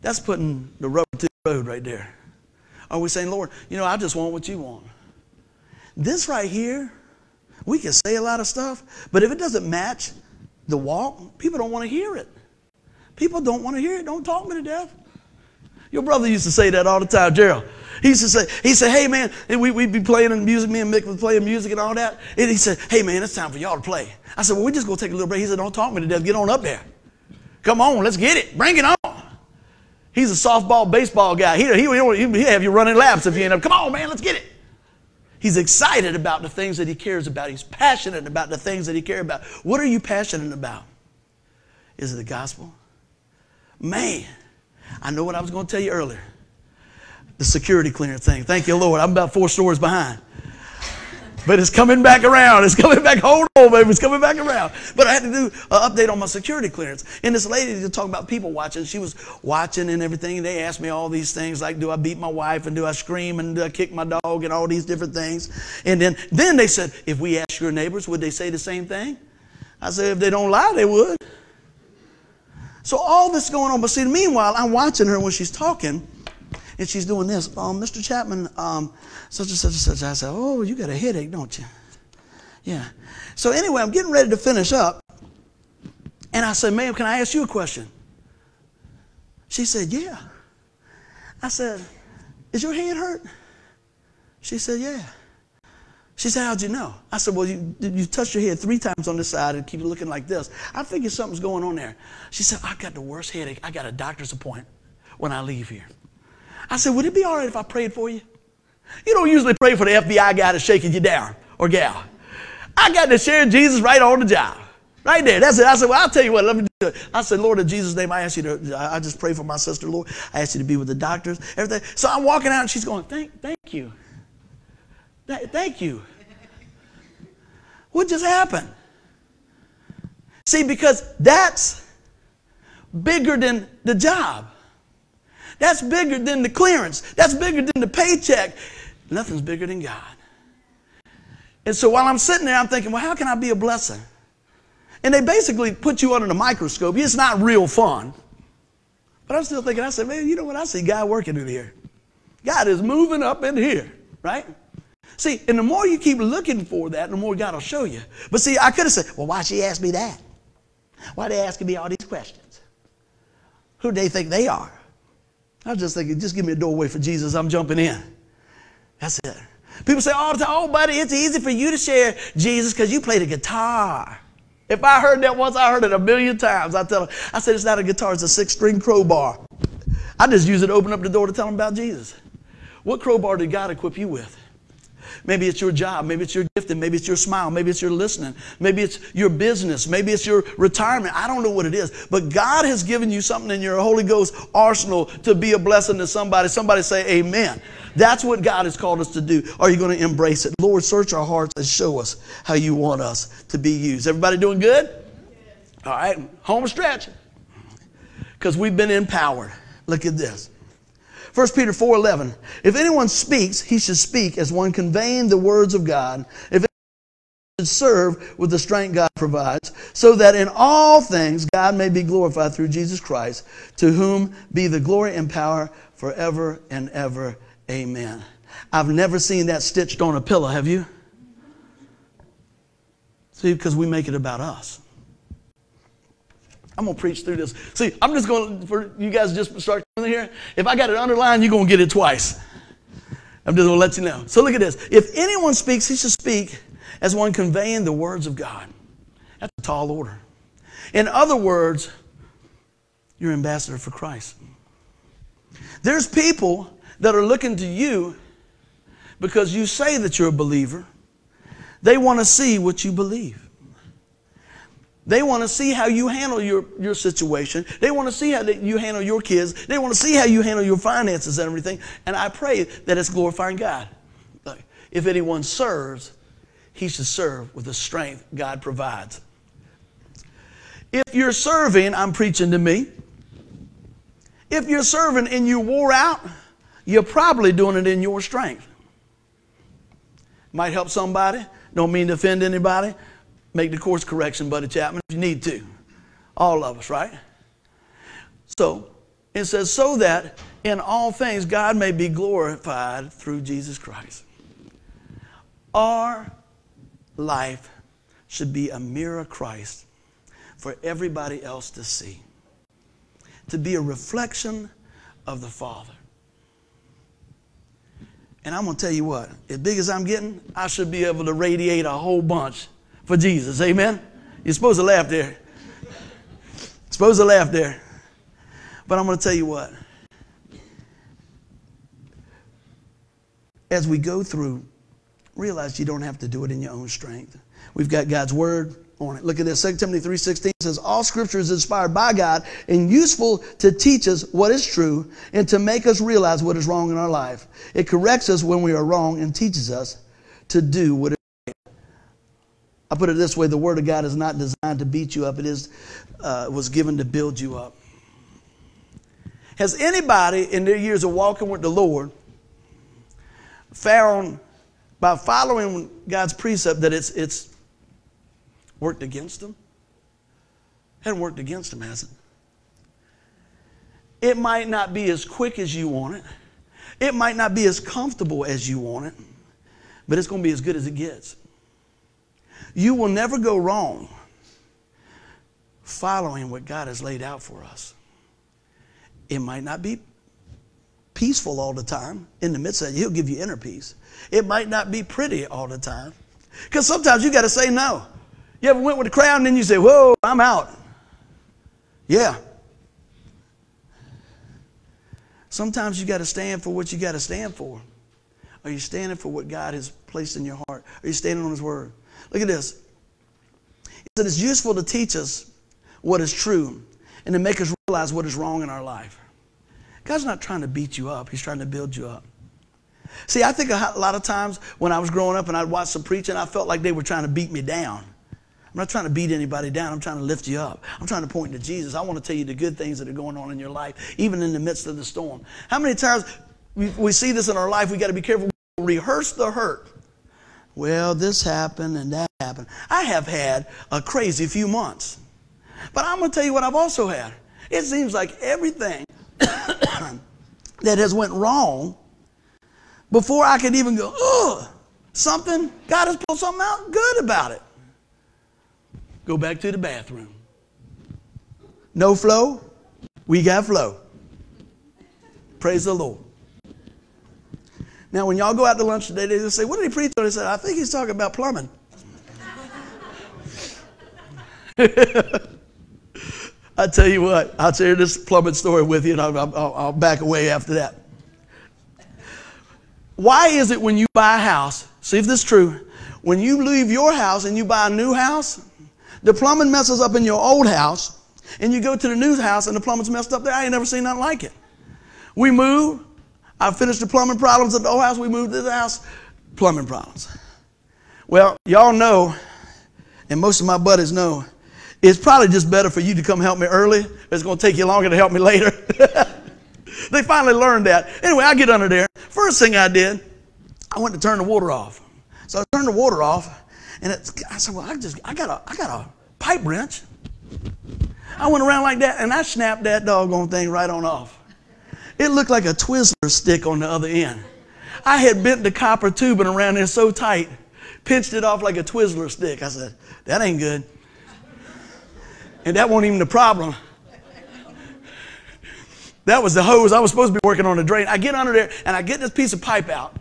That's putting the rubber to the road right there. Are we saying, Lord, you know, I just want what you want. This right here, we can say a lot of stuff, but if it doesn't match the walk, people don't want to hear it. People don't want to hear it. Don't talk me to death. Your brother used to say that all the time, Gerald. He used to say, he said, hey, man, and we, we'd be playing music. Me and Mick would play music and all that. And he said, hey, man, it's time for y'all to play. I said, well, we're just going to take a little break. He said, don't talk me to death. Get on up there. Come on, let's get it. Bring it on. He's a softball, baseball guy. He, he, he'll have you running laps if you end up. Come on, man, let's get it. He's excited about the things that he cares about. He's passionate about the things that he cares about. What are you passionate about? Is it the gospel? Man, I know what I was going to tell you earlier. The security clearance thing. Thank you, Lord. I'm about four stories behind. but it's coming back around. It's coming back. Hold on, baby. It's coming back around. But I had to do an update on my security clearance. And this lady was talking about people watching. She was watching and everything. And they asked me all these things like, do I beat my wife? And do I scream? And do I kick my dog? And all these different things. And then, then they said, if we asked your neighbors, would they say the same thing? I said, if they don't lie, they would. So all this going on. But see, meanwhile, I'm watching her when she's talking. And she's doing this. Um, Mister Chapman, um, such and such and such. I said, oh, you got a headache, don't you? Yeah. So anyway, I'm getting ready to finish up. And I said, ma'am, can I ask you a question? She said, yeah. I said, is your head hurt? She said, yeah. She said, how'd you know? I said, well, you, you touched your head three times on this side and keep looking like this. I figured something's going on there. She said, I've got the worst headache. I got a doctor's appointment when I leave here. I said, would it be all right if I prayed for you? You don't usually pray for the F B I guy that's shaking you down or gal. I got to share Jesus right on the job. Right there. That's it. I said, well, I'll tell you what, let me do it. I said, Lord, in Jesus' name, I ask you to, I just pray for my sister, Lord. I ask you to be with the doctors, everything. So I'm walking out and she's going, thank, thank you. Th- thank you. What just happened? See, because that's bigger than the job. That's bigger than the clearance. That's bigger than the paycheck. Nothing's bigger than God. And so while I'm sitting there, I'm thinking, well, how can I be a blessing? And they basically put you under the microscope. It's not real fun. But I'm still thinking, I said, man, you know what? I see God working in here. God is moving up in here, right? See, and the more you keep looking for that, the more God will show you. But see, I could have said, well, why she asked me that? Why are they asking me all these questions? Who do they think they are? I was just thinking, just give me a doorway for Jesus. I'm jumping in. That's it. People say all the time, oh, buddy, it's easy for you to share Jesus because you play the guitar. If I heard that once, I heard it a million times. I tell them, I said, it's not a guitar. It's a six-string crowbar. I just use it to open up the door to tell them about Jesus. What crowbar did God equip you with? Maybe it's your job. Maybe it's your gifting. Maybe it's your smile. Maybe it's your listening. Maybe it's your business. Maybe it's your retirement. I don't know what it is. But God has given you something in your Holy Ghost arsenal to be a blessing to somebody. Somebody say amen. That's what God has called us to do. Are you going to embrace it? Lord, search our hearts and show us how you want us to be used. Everybody doing good? All right. Home stretch. Because we've been empowered. Look at this. First Peter four eleven, if anyone speaks, he should speak as one conveying the words of God. If anyone should serve with the strength God provides, so that in all things God may be glorified through Jesus Christ, to whom be the glory and power forever and ever. Amen. I've never seen that stitched on a pillow, have you? See, because we make it about us. I'm going to preach through this. See, I'm just going to, for you guys just start coming here. If I got it underlined, you're going to get it twice. I'm just going to let you know. So look at this. If anyone speaks, he should speak as one conveying the words of God. That's a tall order. In other words, you're ambassador for Christ. There's people that are looking to you because you say that you're a believer. They want to see what you believe. They want to see how you handle your, your situation. They want to see how they, you handle your kids. They want to see how you handle your finances and everything. And I pray that it's glorifying God. Look, if anyone serves, he should serve with the strength God provides. If you're serving, I'm preaching to me. If you're serving and you wore out, you're probably doing it in your strength. Might help somebody. Don't mean to offend anybody. Make the course correction, Buddy Chapman, if you need to. All of us, right? So, it says, so that in all things God may be glorified through Jesus Christ. Our life should be a mirror of Christ for everybody else to see. To be a reflection of the Father. And I'm going to tell you what, as big as I'm getting, I should be able to radiate a whole bunch for Jesus. Amen? You're supposed to laugh there. Supposed to laugh there. But I'm going to tell you what. As we go through, realize you don't have to do it in your own strength. We've got God's word on it. Look at this. Second Timothy three sixteen says, all scripture is inspired by God and useful to teach us what is true and to make us realize what is wrong in our life. It corrects us when we are wrong and teaches us to do what is I put it this way, the Word of God is not designed to beat you up. It is uh, was given to build you up. Has anybody in their years of walking with the Lord found by following God's precept that it's, it's worked against them? Hadn't worked against them, has it? It might not be as quick as you want it. It might not be as comfortable as you want it, but it's going to be as good as it gets. You will never go wrong following what God has laid out for us. It might not be peaceful all the time. In the midst of it, He'll give you inner peace. It might not be pretty all the time, because sometimes you got to say no. You ever went with the crowd and then you say, whoa, I'm out. Yeah. Sometimes you got to stand for what you got to stand for. Are you standing for what God has placed in your heart? Are you standing on His Word? Look at this. It said it's useful to teach us what is true and to make us realize what is wrong in our life. God's not trying to beat you up. He's trying to build you up. See, I think a lot of times when I was growing up and I'd watch some preaching, I felt like they were trying to beat me down. I'm not trying to beat anybody down. I'm trying to lift you up. I'm trying to point to Jesus. I want to tell you the good things that are going on in your life, even in the midst of the storm. How many times we, we see this in our life, we got to be careful. We rehearse the hurt. Well, this happened and that happened. I have had a crazy few months. But I'm going to tell you what I've also had. It seems like everything that has went wrong, before I could even go, ugh, something, God has pulled something out good about it. Go back to the bathroom. No flow, we got flow. Praise the Lord. Now, when y'all go out to lunch today, they just say, what did he preach on? They said, I think he's talking about plumbing. I tell you what, I'll share this plumbing story with you, and I'll, I'll, I'll back away after that. Why is it when you buy a house, see if this is true, when you leave your house and you buy a new house, the plumbing messes up in your old house, and you go to the new house, and the plumbing's messed up there. I ain't never seen nothing like it. We moved. I finished the plumbing problems at the old house. We moved to the house. Plumbing problems. Well, y'all know, and most of my buddies know, it's probably just better for you to come help me early. It's going to take you longer to help me later. They finally learned that. Anyway, I get under there. First thing I did, I went to turn the water off. So I turned the water off. And it's, I said, well, I just, I got a, I got a pipe wrench. I went around like that, and I snapped that doggone thing right on off. It looked like a Twizzler stick on the other end. I had bent the copper tubing around there so tight, pinched it off like a Twizzler stick. I said, that ain't good. And that wasn't even the problem. That was the hose. I was supposed to be working on the drain. I get under there, and I get this piece of pipe out.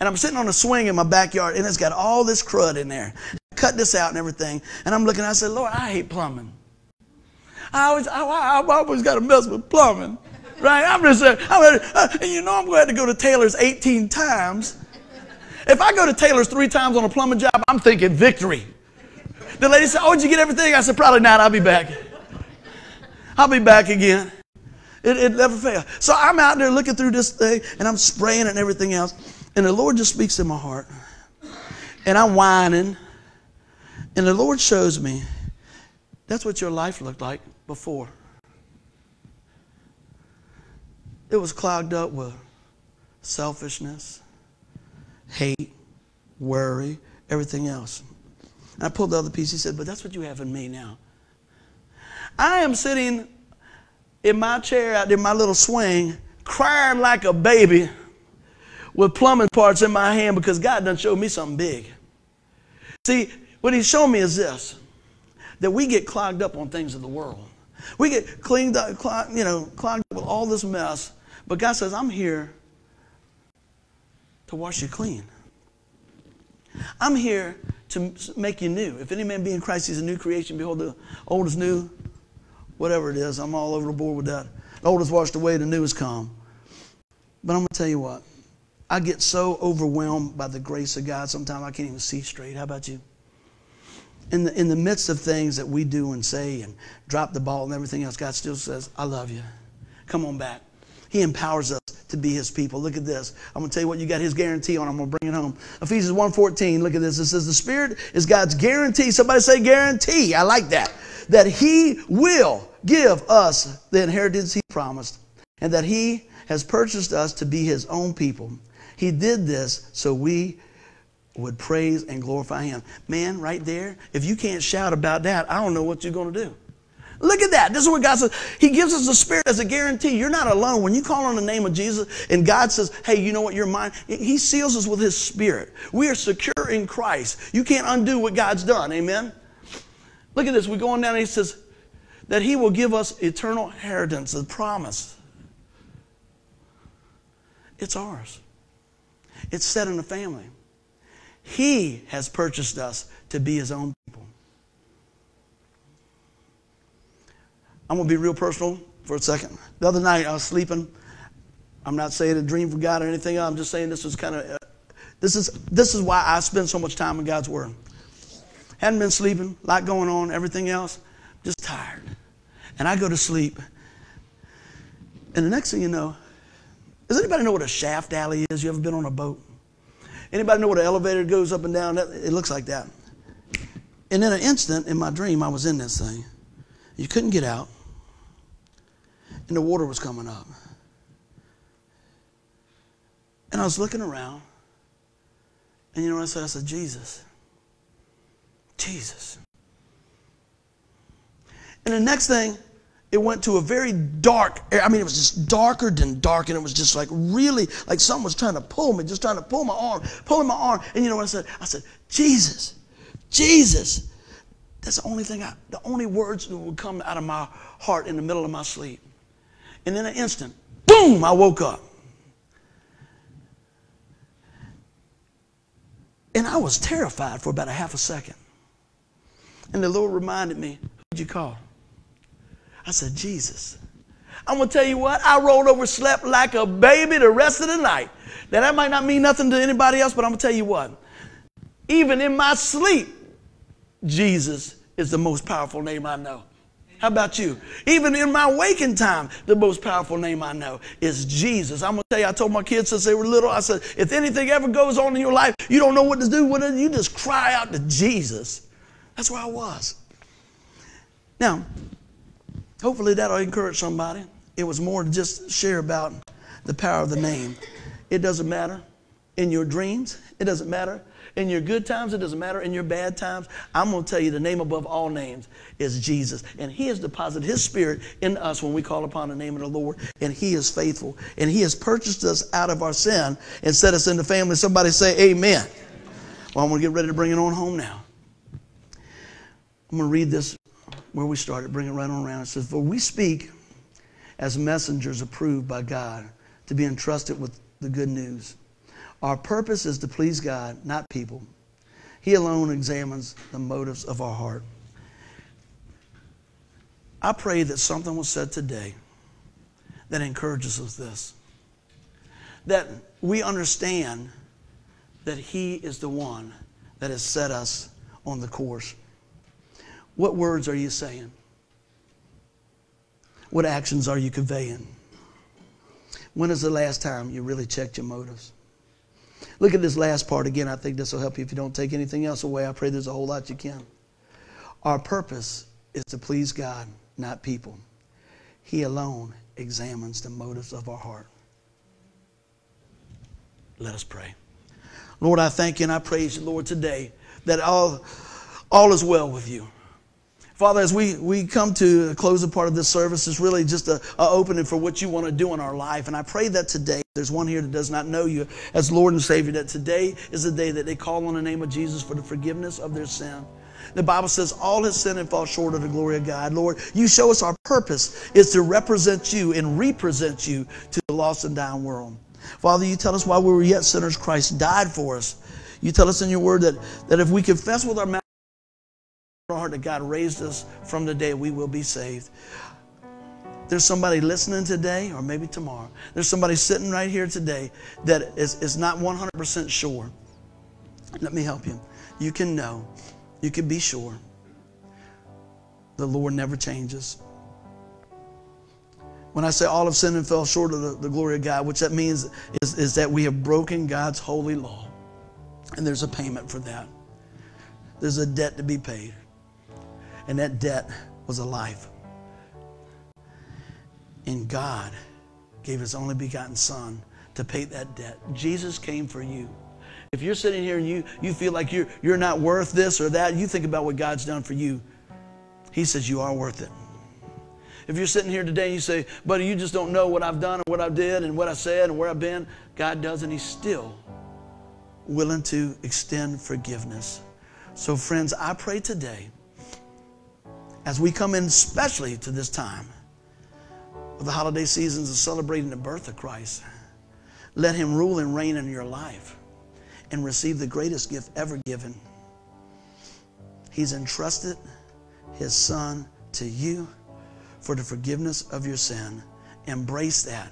And I'm sitting on a swing in my backyard, and it's got all this crud in there. Cut this out and everything. And I'm looking, I said, Lord, I hate plumbing. I always, I, I, I always got to mess with plumbing, right? I'm just, I'm, uh, and you know I'm going to have to go to Taylor's eighteen times. If I go to Taylor's three times on a plumbing job, I'm thinking victory. The lady said, oh, did you get everything? I said, probably not. I'll be back. I'll be back again. It, it never failed. So I'm out there looking through this thing, and I'm spraying it and everything else. And the Lord just speaks in my heart. And I'm whining. And the Lord shows me, that's what your life looked like before. It was clogged up with selfishness, hate, worry, everything else. And I pulled the other piece. He said, but that's what you have in me now. I am sitting in my chair out there, my little swing, crying like a baby, with plumbing parts in my hand because God done showed me something big. See, what He's shown me is this, that we get clogged up on things of the world. We get cleaned up, clog, you know, clogged up with all this mess, but God says, I'm here to wash you clean. I'm here to make you new. If any man be in Christ, he's a new creation. Behold, the old is new, whatever it is. I'm all over the board with that. The old is washed away, the new is come. But I'm going to tell you what. I get so overwhelmed by the grace of God, sometimes I can't even see straight. How about you? In the, in the midst of things that we do and say and drop the ball and everything else, God still says, I love you. Come on back. He empowers us to be his people. Look at this. I'm going to tell you what you got his guarantee on. I'm going to bring it home. Ephesians one fourteen, look at this. It says the Spirit is God's guarantee. Somebody say guarantee. I like that. That he will give us the inheritance he promised, and that he has purchased us to be his own people. He did this so we would praise and glorify him. Man, right there, if you can't shout about that, I don't know what you're going to do. Look at that. This is what God says. He gives us the Spirit as a guarantee. You're not alone. When you call on the name of Jesus and God says, hey, you know what, you're mine. He seals us with his Spirit. We are secure in Christ. You can't undo what God's done. Amen. Look at this. We go on down and he says that he will give us eternal inheritance, the promise. It's ours. It's set in the family. He has purchased us to be his own people. I'm going to be real personal for a second. The other night I was sleeping. I'm not saying a dream from God or anything. I'm just saying this was kind of, uh, this is this is why I spend so much time in God's Word. Hadn't been sleeping, a lot going on, everything else. Just tired. And I go to sleep. And the next thing you know, does anybody know what a shaft alley is? You ever been on a boat? Anybody know what an elevator goes up and down? It looks like that. And in an instant, in my dream, I was in this thing. You couldn't get out. And the water was coming up. And I was looking around. And you know what I said? I said, Jesus. Jesus. And the next thing, it went to a very dark area. I mean, it was just darker than dark, and it was just like really, like someone was trying to pull me, just trying to pull my arm, pulling my arm. And you know what I said? I said, Jesus, Jesus. That's the only thing, I, the only words that would come out of my heart in the middle of my sleep. And in an instant, boom, I woke up. And I was terrified for about a half a second. And the Lord reminded me, who'd you call? I said, Jesus. I'm going to tell you what, I rolled over, slept like a baby the rest of the night. Now, that might not mean nothing to anybody else, but I'm going to tell you what. Even in my sleep, Jesus is the most powerful name I know. How about you? Even in my waking time, the most powerful name I know is Jesus. I'm going to tell you, I told my kids since they were little, I said, if anything ever goes on in your life, you don't know what to do with it, you just cry out to Jesus. That's where I was. Now, hopefully that'll encourage somebody. It was more to just share about the power of the name. It doesn't matter in your dreams. It doesn't matter in your good times. It doesn't matter in your bad times. I'm going to tell you the name above all names is Jesus. And he has deposited his Spirit in us when we call upon the name of the Lord. And he is faithful. And he has purchased us out of our sin and set us in the family. Somebody say amen. Well, I'm going to get ready to bring it on home now. I'm going to read this where we started, bring it right on around. It says, for we speak as messengers approved by God to be entrusted with the good news. Our purpose is to please God, not people. He alone examines the motives of our heart. I pray that something was said today that encourages us this, that we understand that he is the one that has set us on the course. What words are you saying? What actions are you conveying? When is the last time you really checked your motives? Look at this last part again. I think this will help you if you don't take anything else away. I pray there's a whole lot you can. Our purpose is to please God, not people. He alone examines the motives of our heart. Let us pray. Lord, I thank you and I praise you, Lord, today that all, all is well with you. Father, as we, we come to the closing part of this service, it's really just an opening for what you want to do in our life. And I pray that today, there's one here that does not know you as Lord and Savior, that today is the day that they call on the name of Jesus for the forgiveness of their sin. The Bible says all has sinned and fall short of the glory of God. Lord, you show us our purpose is to represent you and represent you to the lost and dying world. Father, you tell us while we were yet sinners, Christ died for us. You tell us in your word that, that if we confess with our mouth, our heart that God raised us from the dead, we will be saved. There's somebody listening today or maybe tomorrow. There's somebody sitting right here today that is, is not one hundred percent sure. Let me help you. You can know. You can be sure. The Lord never changes. When I say all have sinned and fell short of the, the glory of God, which that means is, is that we have broken God's holy law. And there's a payment for that. There's a debt to be paid. And that debt was a life. And God gave his only begotten Son to pay that debt. Jesus came for you. If you're sitting here and you, you feel like you're, you're not worth this or that, you think about what God's done for you. He says you are worth it. If you're sitting here today and you say, buddy, you just don't know what I've done and what I did and what I said and where I've been, God does, and he's still willing to extend forgiveness. So friends, I pray today, as we come in especially to this time of the holiday seasons of celebrating the birth of Christ, let him rule and reign in your life and receive the greatest gift ever given. He's entrusted his Son to you for the forgiveness of your sin. Embrace that.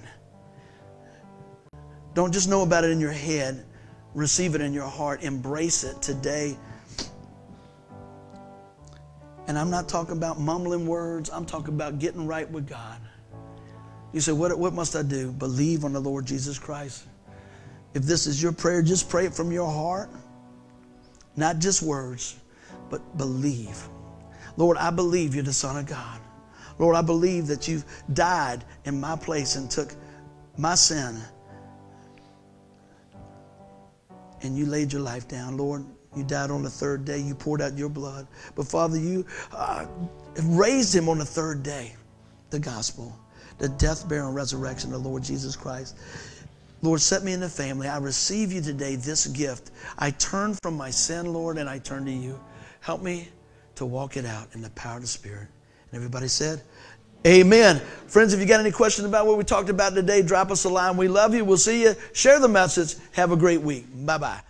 Don't just know about it in your head. Receive it in your heart. Embrace it today. And I'm not talking about mumbling words. I'm talking about getting right with God. You say, what, what must I do? Believe on the Lord Jesus Christ. If this is your prayer, just pray it from your heart. Not just words, but believe. Lord, I believe you're the Son of God. Lord, I believe that you've died in my place and took my sin. And you laid your life down. Lord, you died on the third day. You poured out your blood. But Father, you uh, raised him on the third day. The gospel, the death, burial, and resurrection of the Lord Jesus Christ. Lord, set me in the family. I receive you today, this gift. I turn from my sin, Lord, and I turn to you. Help me to walk it out in the power of the Spirit. And everybody said, amen. Friends, if you got any questions about what we talked about today, drop us a line. We love you. We'll see you. Share the message. Have a great week. Bye-bye.